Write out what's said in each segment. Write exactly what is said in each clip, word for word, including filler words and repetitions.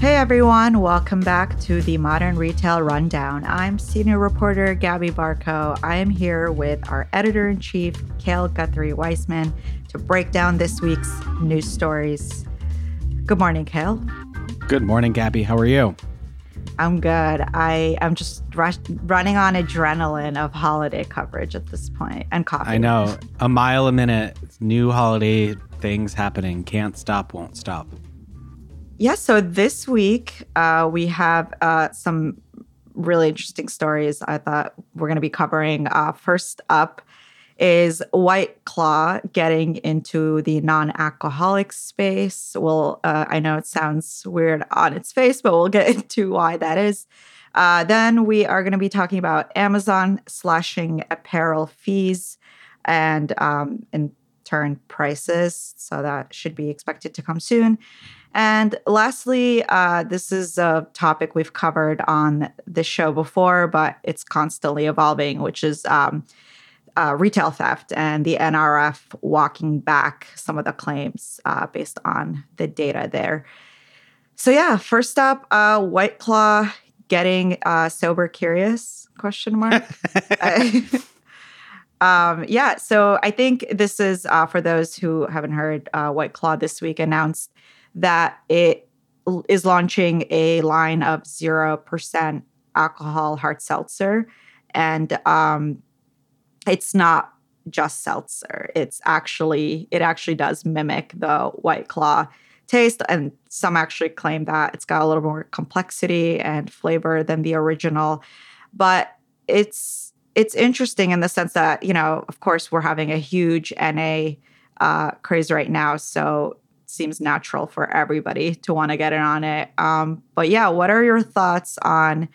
Hey everyone, welcome back to the Modern Retail Rundown. I'm senior reporter Gabby Barco. I am here with our editor-in-chief, Kale Guthrie Weissman, to break down this week's news stories. Good morning, Kale. Good morning, Gabby. How are you? I'm good. I, I'm just rush, running on adrenaline of holiday coverage at this point, and coffee. I know. A mile a minute. New holiday things happening. Can't stop, won't stop. Yeah, so this week uh, we have uh, some really interesting stories I thought we're going to be covering. Uh, first up is White Claw getting into the non-alcoholic space. Well, uh, I know it sounds weird on its face, but we'll get into why that is. Uh, then we are going to be talking about Amazon slashing apparel fees and um, in turn prices. So that should be expected to come soon. And lastly, uh, this is a topic we've covered on this show before, but it's constantly evolving, which is um, Uh, retail theft and the N R F walking back some of the claims uh, based on the data there. So yeah, first up, uh, White Claw getting uh, sober curious, question mark. um, yeah, so I think this is, uh, for those who haven't heard, uh, White Claw this week announced that it l- is launching a line of zero percent alcohol hard seltzer. And um it's not just seltzer. It's actually, it actually does mimic the White Claw taste. And some actually claim that it's got a little more complexity and flavor than the original. But it's, it's interesting in the sense that, you know, of course, we're having a huge N A uh, craze right now. So it seems natural for everybody to want to get in on it. Um, but yeah, what are your thoughts on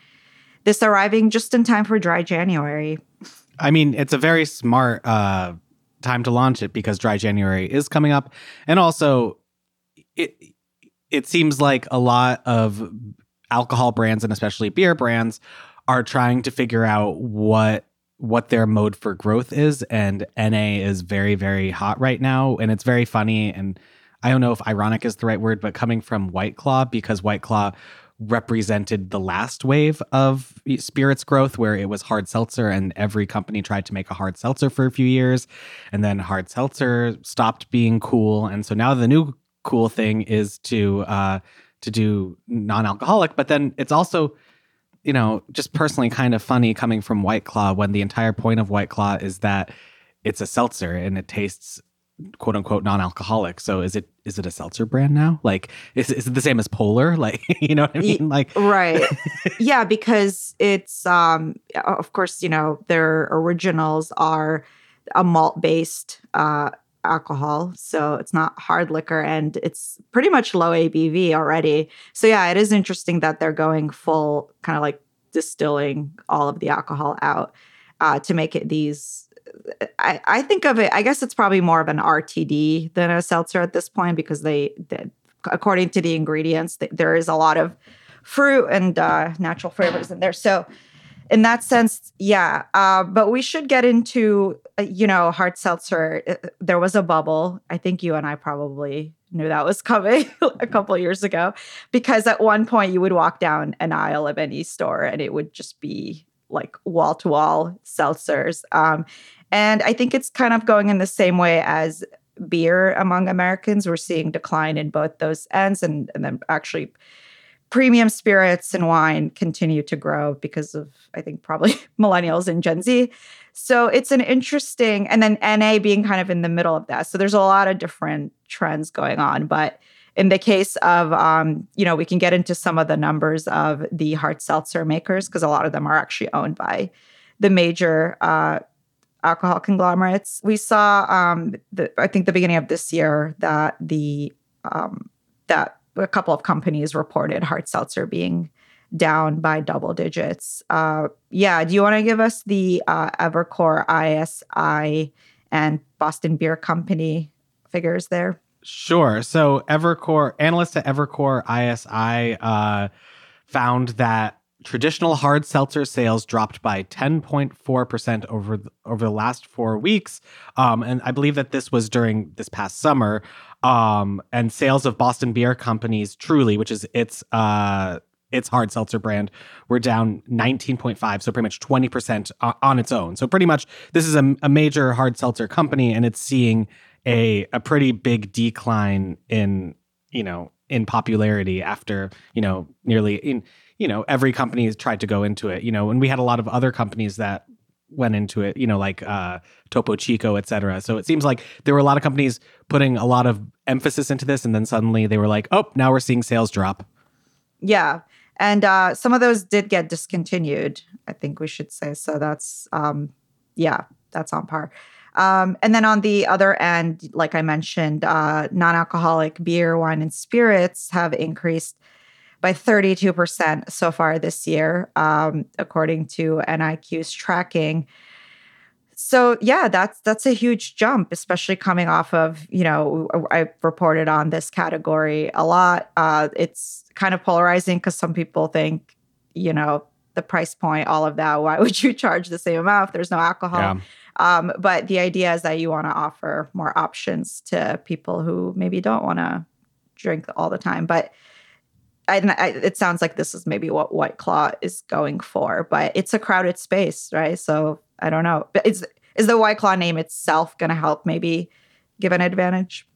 this arriving just in time for Dry January? I mean, it's a very smart uh, time to launch it because Dry January is coming up. And also, it it seems like a lot of alcohol brands and especially beer brands are trying to figure out what what their mode for growth is. And N A is very, very hot right now. And it's very funny. And I don't know if ironic is the right word, but coming from White Claw, because White Claw represented the last wave of spirits growth where it was hard seltzer and every company tried to make a hard seltzer for a few years and then hard seltzer stopped being cool. And so now the new cool thing is to uh, to do non-alcoholic. But then it's also, you know, just personally kind of funny coming from White Claw when the entire point of White Claw is that it's a seltzer and it tastes quote unquote non-alcoholic. So is it is it a seltzer brand now? Like is is it the same as Polar? Like, you know what I mean? Like right. Yeah, because it's um of course, you know, their originals are a malt-based uh alcohol. So it's not hard liquor and it's pretty much low A B V already. So yeah, it is interesting that they're going full kind of like distilling all of the alcohol out uh to make it these I, I think of it, I guess it's probably more of an R T D than a seltzer at this point because they, they according to the ingredients, they, there is a lot of fruit and uh, natural flavors in there. So in that sense, yeah. Uh, but we should get into, uh, you know, hard seltzer. It, there was a bubble. I think you and I probably knew that was coming a couple years ago because at one point you would walk down an aisle of any store and it would just be like wall-to-wall seltzers. Um, and I think it's kind of going in the same way as beer among Americans. We're seeing decline in both those ends. And, and then actually premium spirits and wine continue to grow because of, I think, probably millennials and Gen Z. So it's an interesting, and then N A being kind of in the middle of that. So there's a lot of different trends going on. But in the case of, um, you know, we can get into some of the numbers of the hard seltzer makers because a lot of them are actually owned by the major uh, alcohol conglomerates. We saw, um, the, I think, the beginning of this year that the um, that a couple of companies reported hard seltzer being down by double digits. Uh, yeah, do you want to give us the uh, Evercore I S I and Boston Beer Company figures there? Sure. So Evercore, analysts at Evercore I S I uh, found that traditional hard seltzer sales dropped by ten point four percent over the, over the last four weeks. Um, and I believe that this was during this past summer. um, and sales of Boston Beer Company's Truly, which is its uh, its hard seltzer brand, were down nineteen point five, so pretty much twenty percent on its own. So pretty much this is a, a major hard seltzer company, and it's seeing a a pretty big decline in, you know, in popularity after, you know, nearly in, you know, every company has tried to go into it, you know, and we had a lot of other companies that went into it, you know, like uh, Topo Chico, et cetera. So it seems like there were a lot of companies putting a lot of emphasis into this, and then suddenly they were like, oh, now we're seeing sales drop. Yeah. And uh, some of those did get discontinued, I think we should say. So that's, um, yeah, that's on par. Um, and then on the other end, like I mentioned, uh, non-alcoholic beer, wine, and spirits have increased by thirty-two percent so far this year, um, according to N I Q's tracking. So yeah, that's that's a huge jump, especially coming off of, you know, I've reported on this category a lot. Uh, it's kind of polarizing because some people think, you know, the price point, all of that, why would you charge the same amount if there's no alcohol? Yeah. Um, but the idea is that you want to offer more options to people who maybe don't want to drink all the time. But I, I, it sounds like this is maybe what White Claw is going for. But it's a crowded space, right? So I don't know. But is, is the White Claw name itself going to help maybe give an advantage?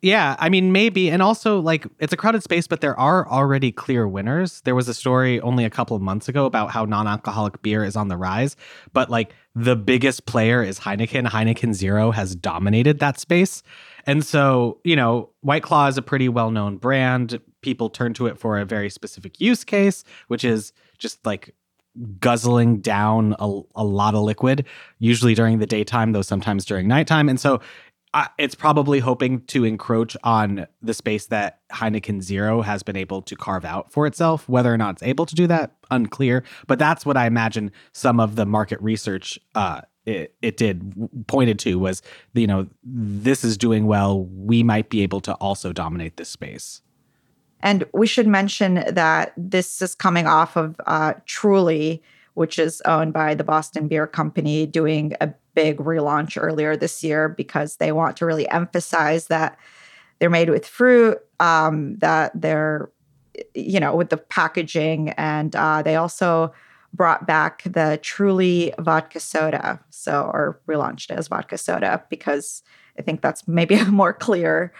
Yeah, I mean, maybe. And also, like, it's a crowded space, but there are already clear winners. There was a story only a couple of months ago about how non-alcoholic beer is on the rise. But, like, the biggest player is Heineken. Heineken Zero has dominated that space. And so, you know, White Claw is a pretty well-known brand. People turn to it for a very specific use case, which is just, like, guzzling down a, a lot of liquid, usually during the daytime, though sometimes during nighttime. And so Uh, it's probably hoping to encroach on the space that Heineken Zero has been able to carve out for itself. Whether or not it's able to do that, unclear. But that's what I imagine some of the market research uh, it, it did pointed to was, you know, this is doing well. We might be able to also dominate this space. And we should mention that this is coming off of uh, Truly, which is owned by the Boston Beer Company, doing a big relaunch earlier this year because they want to really emphasize that they're made with fruit, um, that they're, you know, with the packaging. And uh, they also brought back the Truly vodka soda, so or relaunched it as vodka soda because I think that's maybe a more clear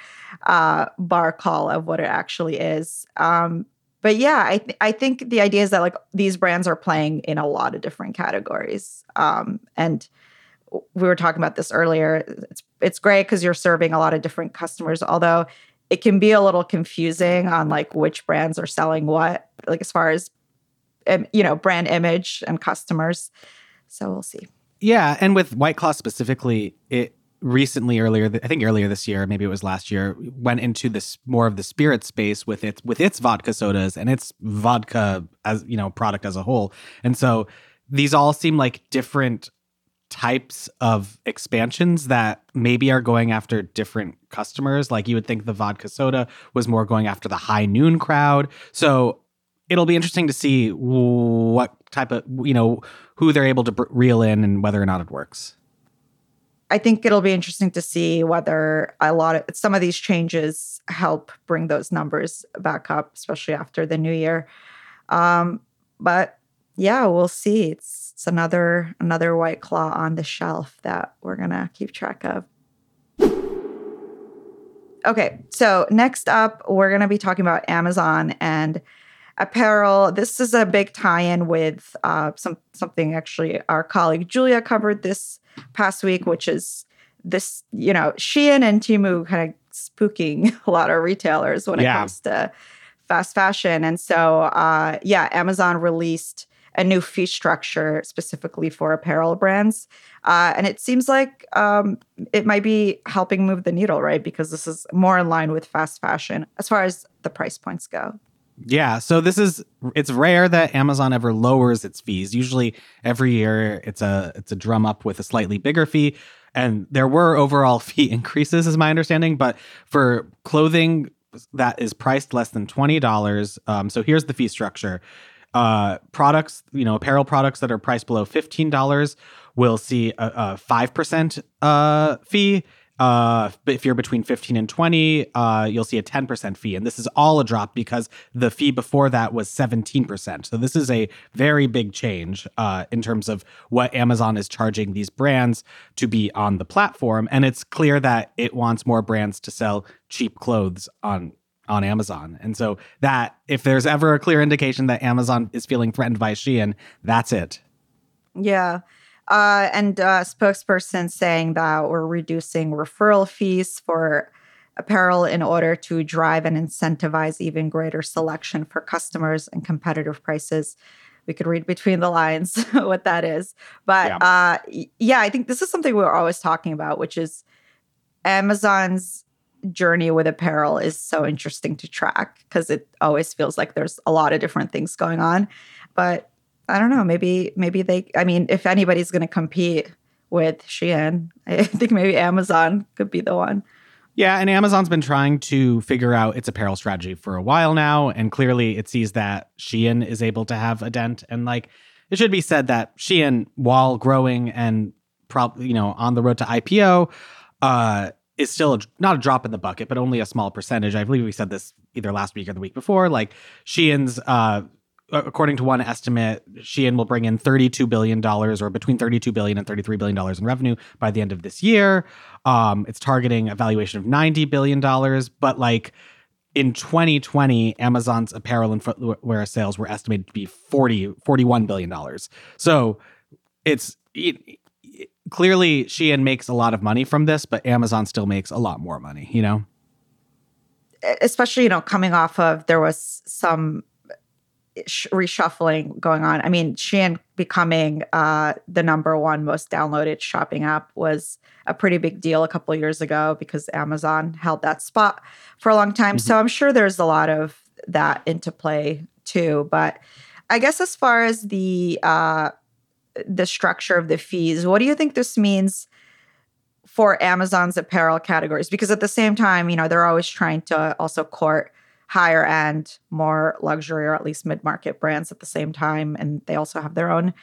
uh, bar call of what it actually is. Um But yeah, I th- I think the idea is that like these brands are playing in a lot of different categories. Um, and we were talking about this earlier. It's it's great because you're serving a lot of different customers, although it can be a little confusing on like which brands are selling what, like as far as, you know, brand image and customers. So we'll see. Yeah. And with White Claw specifically, it recently, earlier, I think earlier this year, maybe it was last year, went into this more of the spirit space with its with its vodka sodas and its vodka as you know product as a whole. And so these all seem like different types of expansions that maybe are going after different customers. Like you would think the vodka soda was more going after the high noon crowd. So it'll be interesting to see what type of you know who they're able to reel in and whether or not it works. I think it'll be interesting to see whether a lot of some of these changes help bring those numbers back up, especially after the new year. Um, but yeah, we'll see. It's, it's another another White Claw on the shelf that we're gonna keep track of. Okay, so next up, we're gonna be talking about Amazon and apparel. This is a big tie-in with uh, some something actually our colleague Julia covered this past week, which is this, you know, Shein and Temu kind of spooking a lot of retailers when yeah. it comes to fast fashion. And so, uh, yeah, Amazon released a new fee structure specifically for apparel brands. Uh, and it seems like um, it might be helping move the needle, right? Because this is more in line with fast fashion as far as the price points go. Yeah, so this is it's rare that Amazon ever lowers its fees. Usually every year it's a it's a drum up with a slightly bigger fee, and there were overall fee increases is my understanding, but for clothing that is priced less than twenty dollars, um, so here's the fee structure. Uh, products, you know, apparel products that are priced below fifteen dollars will see a, a five percent uh, fee. Uh, if you're between fifteen and twenty, uh, you'll see a ten percent fee. And this is all a drop because the fee before that was seventeen percent. So this is a very big change uh, in terms of what Amazon is charging these brands to be on the platform. And it's clear that it wants more brands to sell cheap clothes on on Amazon. And so that, if there's ever a clear indication that Amazon is feeling threatened by Shein, that's it. Yeah. Uh, and uh, spokesperson saying that we're reducing referral fees for apparel in order to drive and incentivize even greater selection for customers and competitive prices. We could read between the lines what that is. But yeah. Uh, yeah, I think this is something we're always talking about, which is Amazon's journey with apparel is so interesting to track because it always feels like there's a lot of different things going on. But I don't know. Maybe, maybe they. I mean, if anybody's going to compete with Shein, I think maybe Amazon could be the one. Yeah, and Amazon's been trying to figure out its apparel strategy for a while now, and clearly it sees that Shein is able to have a dent. And like, it should be said that Shein, while growing and probably you know on the road to I P O, uh, is still a, not a drop in the bucket, but only a small percentage. I believe we said this either last week or the week before. Like Shein's. Uh, According to one estimate, Shein will bring in thirty-two billion dollars or between thirty-two billion dollars and thirty-three billion dollars in revenue by the end of this year. Um, it's targeting a valuation of ninety billion dollars. But like in twenty twenty, Amazon's apparel and footwear sales were estimated to be forty, forty-one billion dollars. So it's it, it, clearly Shein makes a lot of money from this, but Amazon still makes a lot more money, you know? Especially, you know, coming off of there was some reshuffling going on. I mean, Shein becoming uh, the number one most downloaded shopping app was a pretty big deal a couple of years ago because Amazon held that spot for a long time. Mm-hmm. So I'm sure there's a lot of that into play too. But I guess as far as the uh, the structure of the fees, what do you think this means for Amazon's apparel categories? Because at the same time, you know, they're always trying to also court higher end, more luxury, or at least mid-market brands at the same time. And they also have their own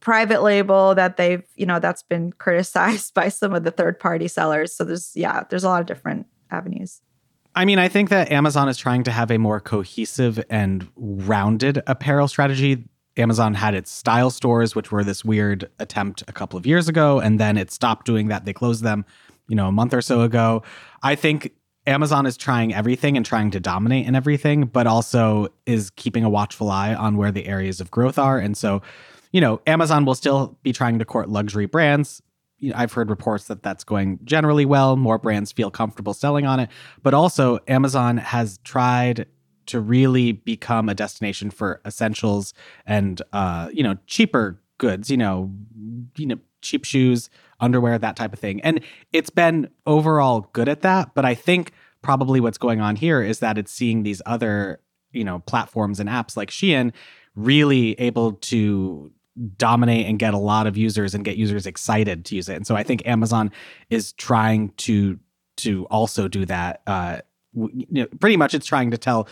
private label that they've, you know, that's been criticized by some of the third-party sellers. So there's, yeah, there's a lot of different avenues. I mean, I think that Amazon is trying to have a more cohesive and rounded apparel strategy. Amazon had its style stores, which were this weird attempt a couple of years ago, and then it stopped doing that. They closed them, you know, a month or so ago. I think Amazon is trying everything and trying to dominate in everything, but also is keeping a watchful eye on where the areas of growth are. And so, you know, Amazon will still be trying to court luxury brands. You know, I've heard reports that that's going generally well. More brands feel comfortable selling on it. But also, Amazon has tried to really become a destination for essentials and, uh, you know, cheaper goods, you know, you know, cheap shoes, underwear, that type of thing. And it's been overall good at that. But I think probably what's going on here is that it's seeing these other, you know, platforms and apps like Shein really able to dominate and get a lot of users and get users excited to use it. And so I think Amazon is trying to to also do that. Uh, you know, pretty much it's trying to tell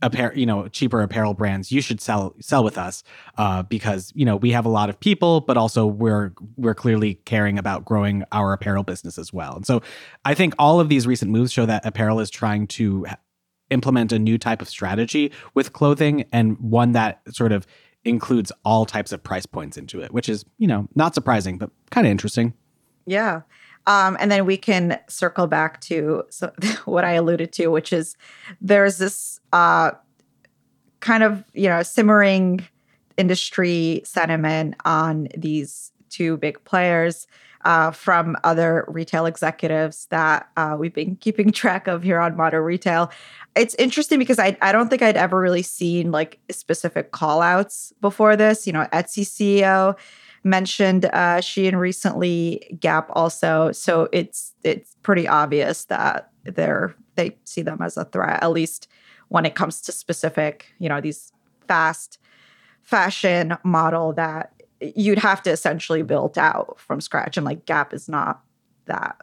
apparel, you know, cheaper apparel brands, you should sell sell with us uh, because, you know, we have a lot of people, but also we're we're clearly caring about growing our apparel business as well. And so I think all of these recent moves show that apparel is trying to implement a new type of strategy with clothing and one that sort of includes all types of price points into it, which is, you know, not surprising, but kind of interesting. Yeah. Um, and then we can circle back to so, what I alluded to, which is there's this uh, kind of, you know, simmering industry sentiment on these two big players uh, from other retail executives that uh, we've been keeping track of here on Modern Retail. It's interesting because I, I don't think I'd ever really seen like specific call outs before this, you know, Etsy C E O mentioned uh, Shein recently, Gap also. So it's it's pretty obvious that they're they see them as a threat, at least when it comes to specific, you know, these fast fashion model that you'd have to essentially build out from scratch. And like Gap is not that.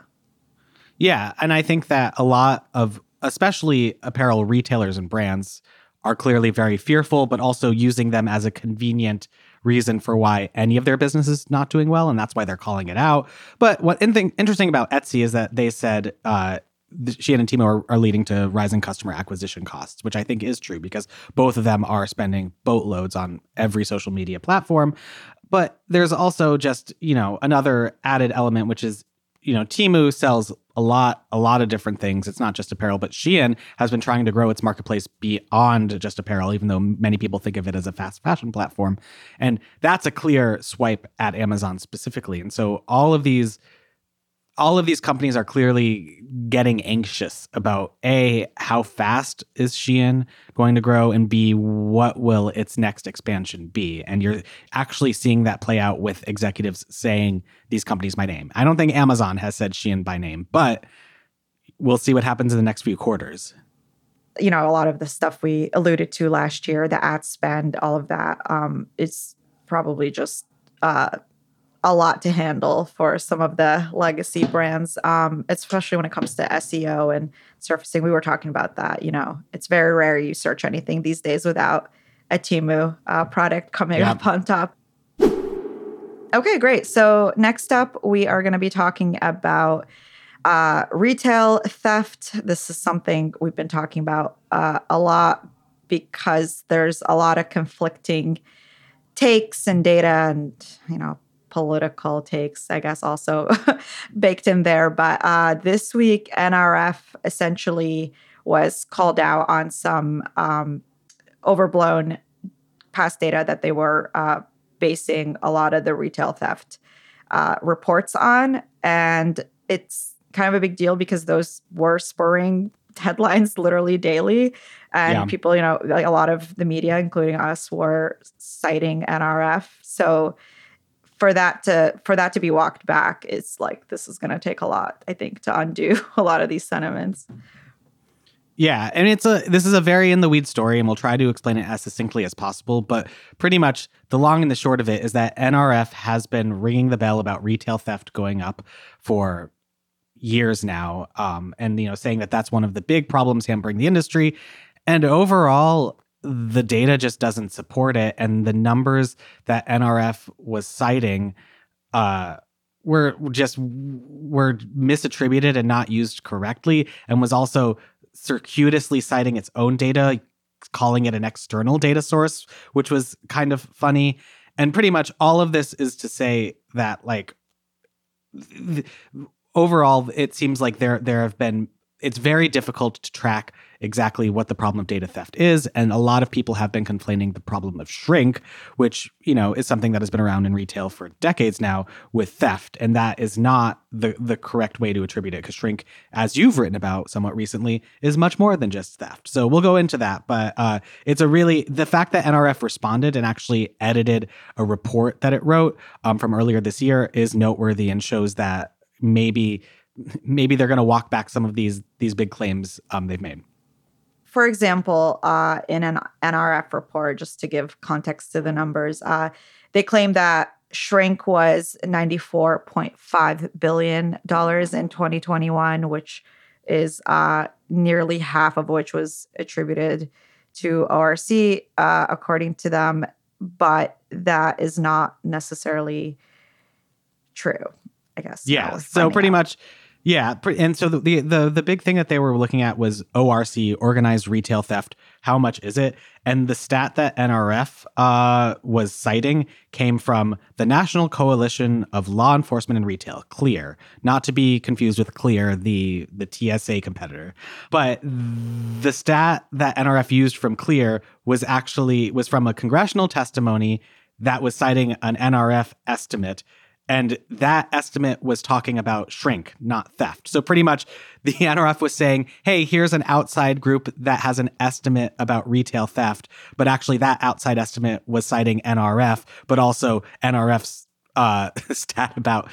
Yeah. And I think that a lot of especially apparel retailers and brands are clearly very fearful, but also using them as a convenient reason for why any of their business is not doing well, and that's why they're calling it out. But what in thing, interesting about Etsy is that they said uh, Shein and Temu are, are leading to rising customer acquisition costs, which I think is true because both of them are spending boatloads on every social media platform. But there's also just, you know, another added element, which is, you know, Temu sells a lot, a lot of different things. It's not just apparel, but Shein has been trying to grow its marketplace beyond just apparel, even though many people think of it as a fast fashion platform. And that's a clear swipe at Amazon specifically. And so all of these, all of these companies are clearly getting anxious about A, how fast is Shein going to grow, and B, what will its next expansion be? And you're actually seeing that play out with executives saying these companies by name. I don't think Amazon has said Shein by name, but we'll see what happens in the next few quarters. You know, a lot of the stuff we alluded to last year, the ad spend, all of that, um, it's probably just... Uh, a lot to handle for some of the legacy brands, um, especially when it comes to S E O and surfacing. We were talking about that. You know, it's very rare you search anything these days without a Temu uh, product coming yeah. up on top. Okay, great. So next up, we are going to be talking about uh, retail theft. This is something we've been talking about uh, a lot because there's a lot of conflicting takes and data and, you know, political takes, I guess, also baked in there. But uh, this week, N R F essentially was called out on some um, overblown past data that they were uh, basing a lot of the retail theft uh, reports on. And it's kind of a big deal because those were spurring headlines literally daily. And yeah. people, you know, like a lot of the media, including us, were citing N R F. So For that to for that to be walked back, it's like this is going to take a lot, I think, to undo a lot of these sentiments. Yeah, and it's a this is a very in the weeds story, and we'll try to explain it as succinctly as possible. But pretty much the long and the short of it is that N R F has been ringing the bell about retail theft going up for years now, um, and you know, saying that that's one of the big problems hampering the industry, and overall, the data just doesn't support it. And the numbers that N R F was citing uh, were just were misattributed and not used correctly, and was also circuitously citing its own data, calling it an external data source, which was kind of funny. And pretty much all of this is to say that, like, th- overall, it seems like there there have been it's very difficult to track exactly what the problem of data theft is. And a lot of people have been complaining the problem of shrink, which, you know, is something that has been around in retail for decades now with theft. And that is not the, the correct way to attribute it, because shrink, as you've written about somewhat recently, is much more than just theft. So we'll go into that. But uh, it's a really, the fact that N R F responded and actually edited a report that it wrote um, from earlier this year is noteworthy and shows that maybe maybe they're going to walk back some of these these big claims um, they've made. For example, uh, in an N R F report, just to give context to the numbers, uh, they claim that shrink was ninety-four point five billion dollars in twenty twenty-one, which is uh, nearly half of which was attributed to O R C, uh, according to them. But that is not necessarily true, I guess. Yeah, so pretty out. much... Yeah, and so the, the the big thing that they were looking at was O R C, organized retail theft. How much is it? And the stat that N R F uh, was citing came from the National Coalition of Law Enforcement and Retail, CLEAR, not to be confused with CLEAR, the the T S A competitor. But the stat that N R F used from CLEAR was actually was from a congressional testimony that was citing an N R F estimate. And that estimate was talking about shrink, not theft. So pretty much the N R F was saying, hey, here's an outside group that has an estimate about retail theft. But actually that outside estimate was citing N R F, but also N R F's uh, stat about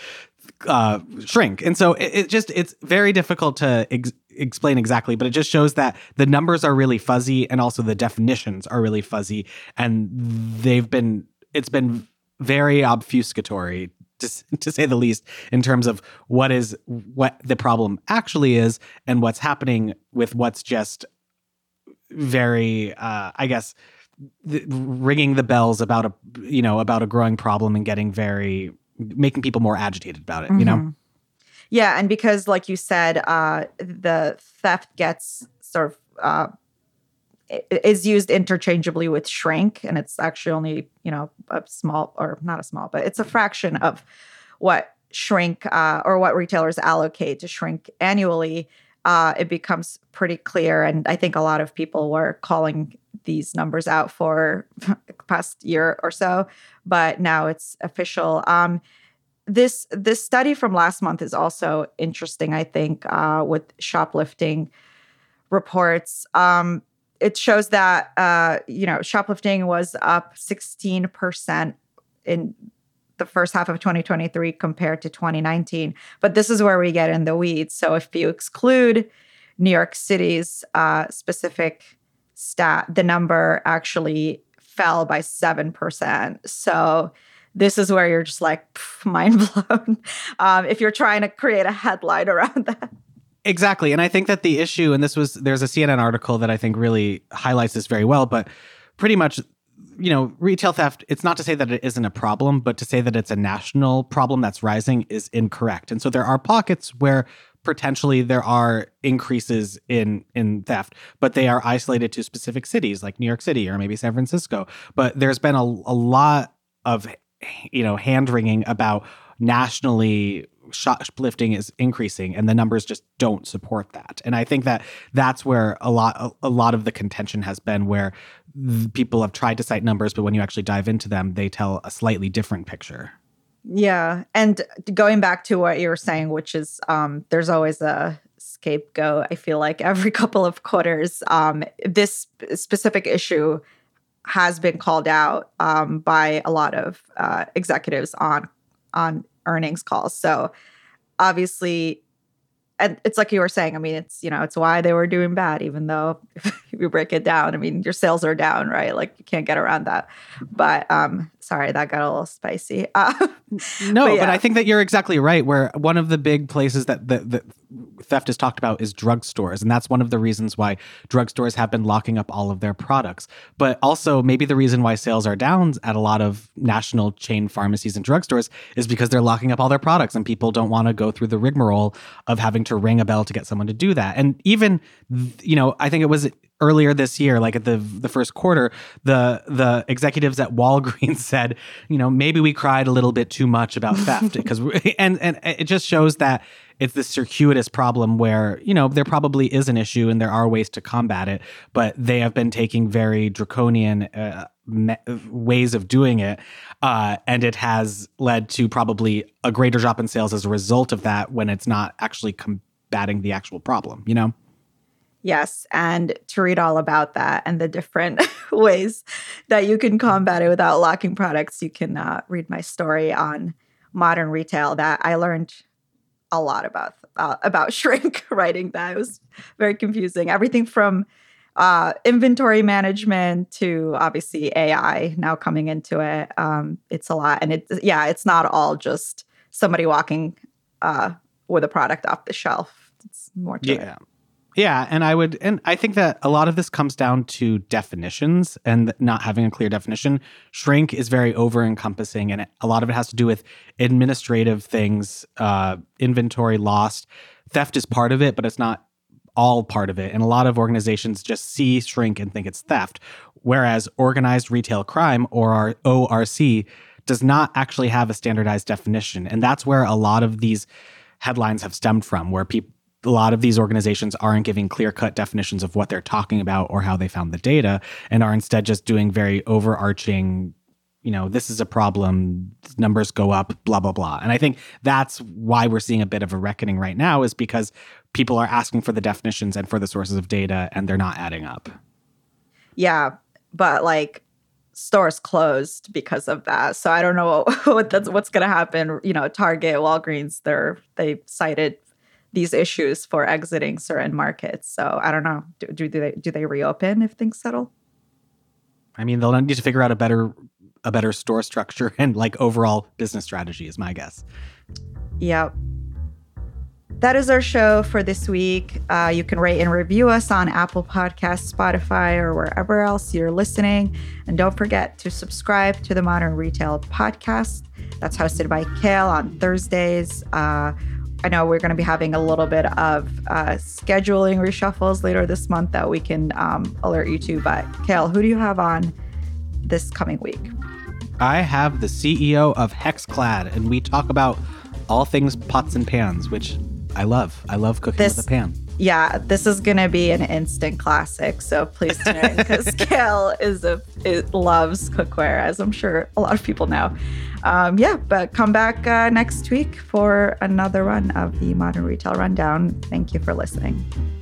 uh, shrink. And so it, it just it's very difficult to ex- explain exactly, but it just shows that the numbers are really fuzzy and also the definitions are really fuzzy. And they've been it's been very obfuscatory, To, to say the least, in terms of what is what the problem actually is and what's happening with what's just very, uh, I guess, th- ringing the bells about a, you know, about a growing problem and getting very, making people more agitated about it, mm-hmm. you know? Yeah. And because, like you said, uh, the theft gets sort of, uh, is used interchangeably with shrink, and it's actually only, you know, a small, or not a small, but it's a fraction of what shrink uh, or what retailers allocate to shrink annually. Uh, it becomes pretty clear. And I think a lot of people were calling these numbers out for the past year or so, but now it's official. Um, this, this study from last month is also interesting, I think, uh, with shoplifting reports. Um, It shows that, uh, you know, shoplifting was up sixteen percent in the first half of twenty twenty-three compared to twenty nineteen. But this is where we get in the weeds. So if you exclude New York City's uh, specific stat, the number actually fell by seven percent. So this is where you're just like, pff, mind blown, um, if you're trying to create a headline around that. Exactly. And I think that the issue, and this was, there's a C N N article that I think really highlights this very well, but pretty much, you know, retail theft, it's not to say that it isn't a problem, but to say that it's a national problem that's rising is incorrect. And so there are pockets where potentially there are increases in, in theft, but they are isolated to specific cities like New York City or maybe San Francisco. But there's been a, a lot of, you know, hand-wringing about nationally shoplifting is increasing, and the numbers just don't support that. And I think that that's where a lot a, a lot of the contention has been, where people have tried to cite numbers, but when you actually dive into them, they tell a slightly different picture. Yeah. And going back to what you were saying, which is um, there's always a scapegoat, I feel like, every couple of quarters. Um, this specific issue has been called out um, by a lot of uh, executives on on earnings calls. So obviously, and it's like you were saying, I mean, it's, you know, it's why they were doing bad, even though if you break it down, I mean, your sales are down, right? Like, you can't get around that. But um, sorry, that got a little spicy. Uh, no, but, yeah. but I think that you're exactly right, where one of the big places that the, the theft is talked about is drugstores. And that's one of the reasons why drugstores have been locking up all of their products. But also, maybe the reason why sales are down at a lot of national chain pharmacies and drugstores is because they're locking up all their products, and people don't want to go through the rigmarole of having to ring a bell to get someone to do that. And even, you know, I think it was earlier this year, like at the the first quarter, the the executives at Walgreens said, you know, maybe we cried a little bit too much about theft, because and and it just shows that it's this circuitous problem where, you know, there probably is an issue and there are ways to combat it, but they have been taking very draconian uh, me- ways of doing it. Uh, and it has led to probably a greater drop in sales as a result of that, when it's not actually combating the actual problem, you know? Yes. And to read all about that and the different ways that you can combat it without locking products, you can uh, read my story on Modern Retail that I learned a lot about uh, about shrink writing that. It was very confusing. Everything from uh, inventory management to obviously A I now coming into it. Um, it's a lot. And it, yeah, it's not all just somebody walking uh, with a product off the shelf. It's more to yeah. it. Yeah, and I would, and I think that a lot of this comes down to definitions and not having a clear definition. Shrink is very over-encompassing, and a lot of it has to do with administrative things, uh, inventory lost. Theft is part of it, but it's not all part of it. And a lot of organizations just see shrink and think it's theft, whereas organized retail crime, or O R C, does not actually have a standardized definition. And that's where a lot of these headlines have stemmed from, where people, a lot of these organizations aren't giving clear-cut definitions of what they're talking about or how they found the data, and are instead just doing very overarching, you know, this is a problem, numbers go up, blah, blah, blah. And I think that's why we're seeing a bit of a reckoning right now, is because people are asking for the definitions and for the sources of data, and they're not adding up. Yeah, but like stores closed because of that. So I don't know what that's, what's going to happen. You know, Target, Walgreens, they're, they cited these issues for exiting certain markets. So I don't know. Do, do, do they do they reopen if things settle? I mean, they'll need to figure out a better a better store structure and like overall business strategy is my guess. Yep. That is our show for this week. Uh, you can rate and review us on Apple Podcasts, Spotify, or wherever else you're listening. And don't forget to subscribe to the Modern Retail Podcast. That's hosted by Kale on Thursdays. Uh, I know we're going to be having a little bit of uh, scheduling reshuffles later this month that we can um, alert you to. But Kale, who do you have on this coming week? I have the C E O of Hexclad, and we talk about all things pots and pans, which... I love. I love cooking this, with a pan. Yeah, this is going to be an instant classic. So please tune in because Kale is a, it loves cookware, as I'm sure a lot of people know. Um, yeah, but come back uh, next week for another run of the Modern Retail Rundown. Thank you for listening.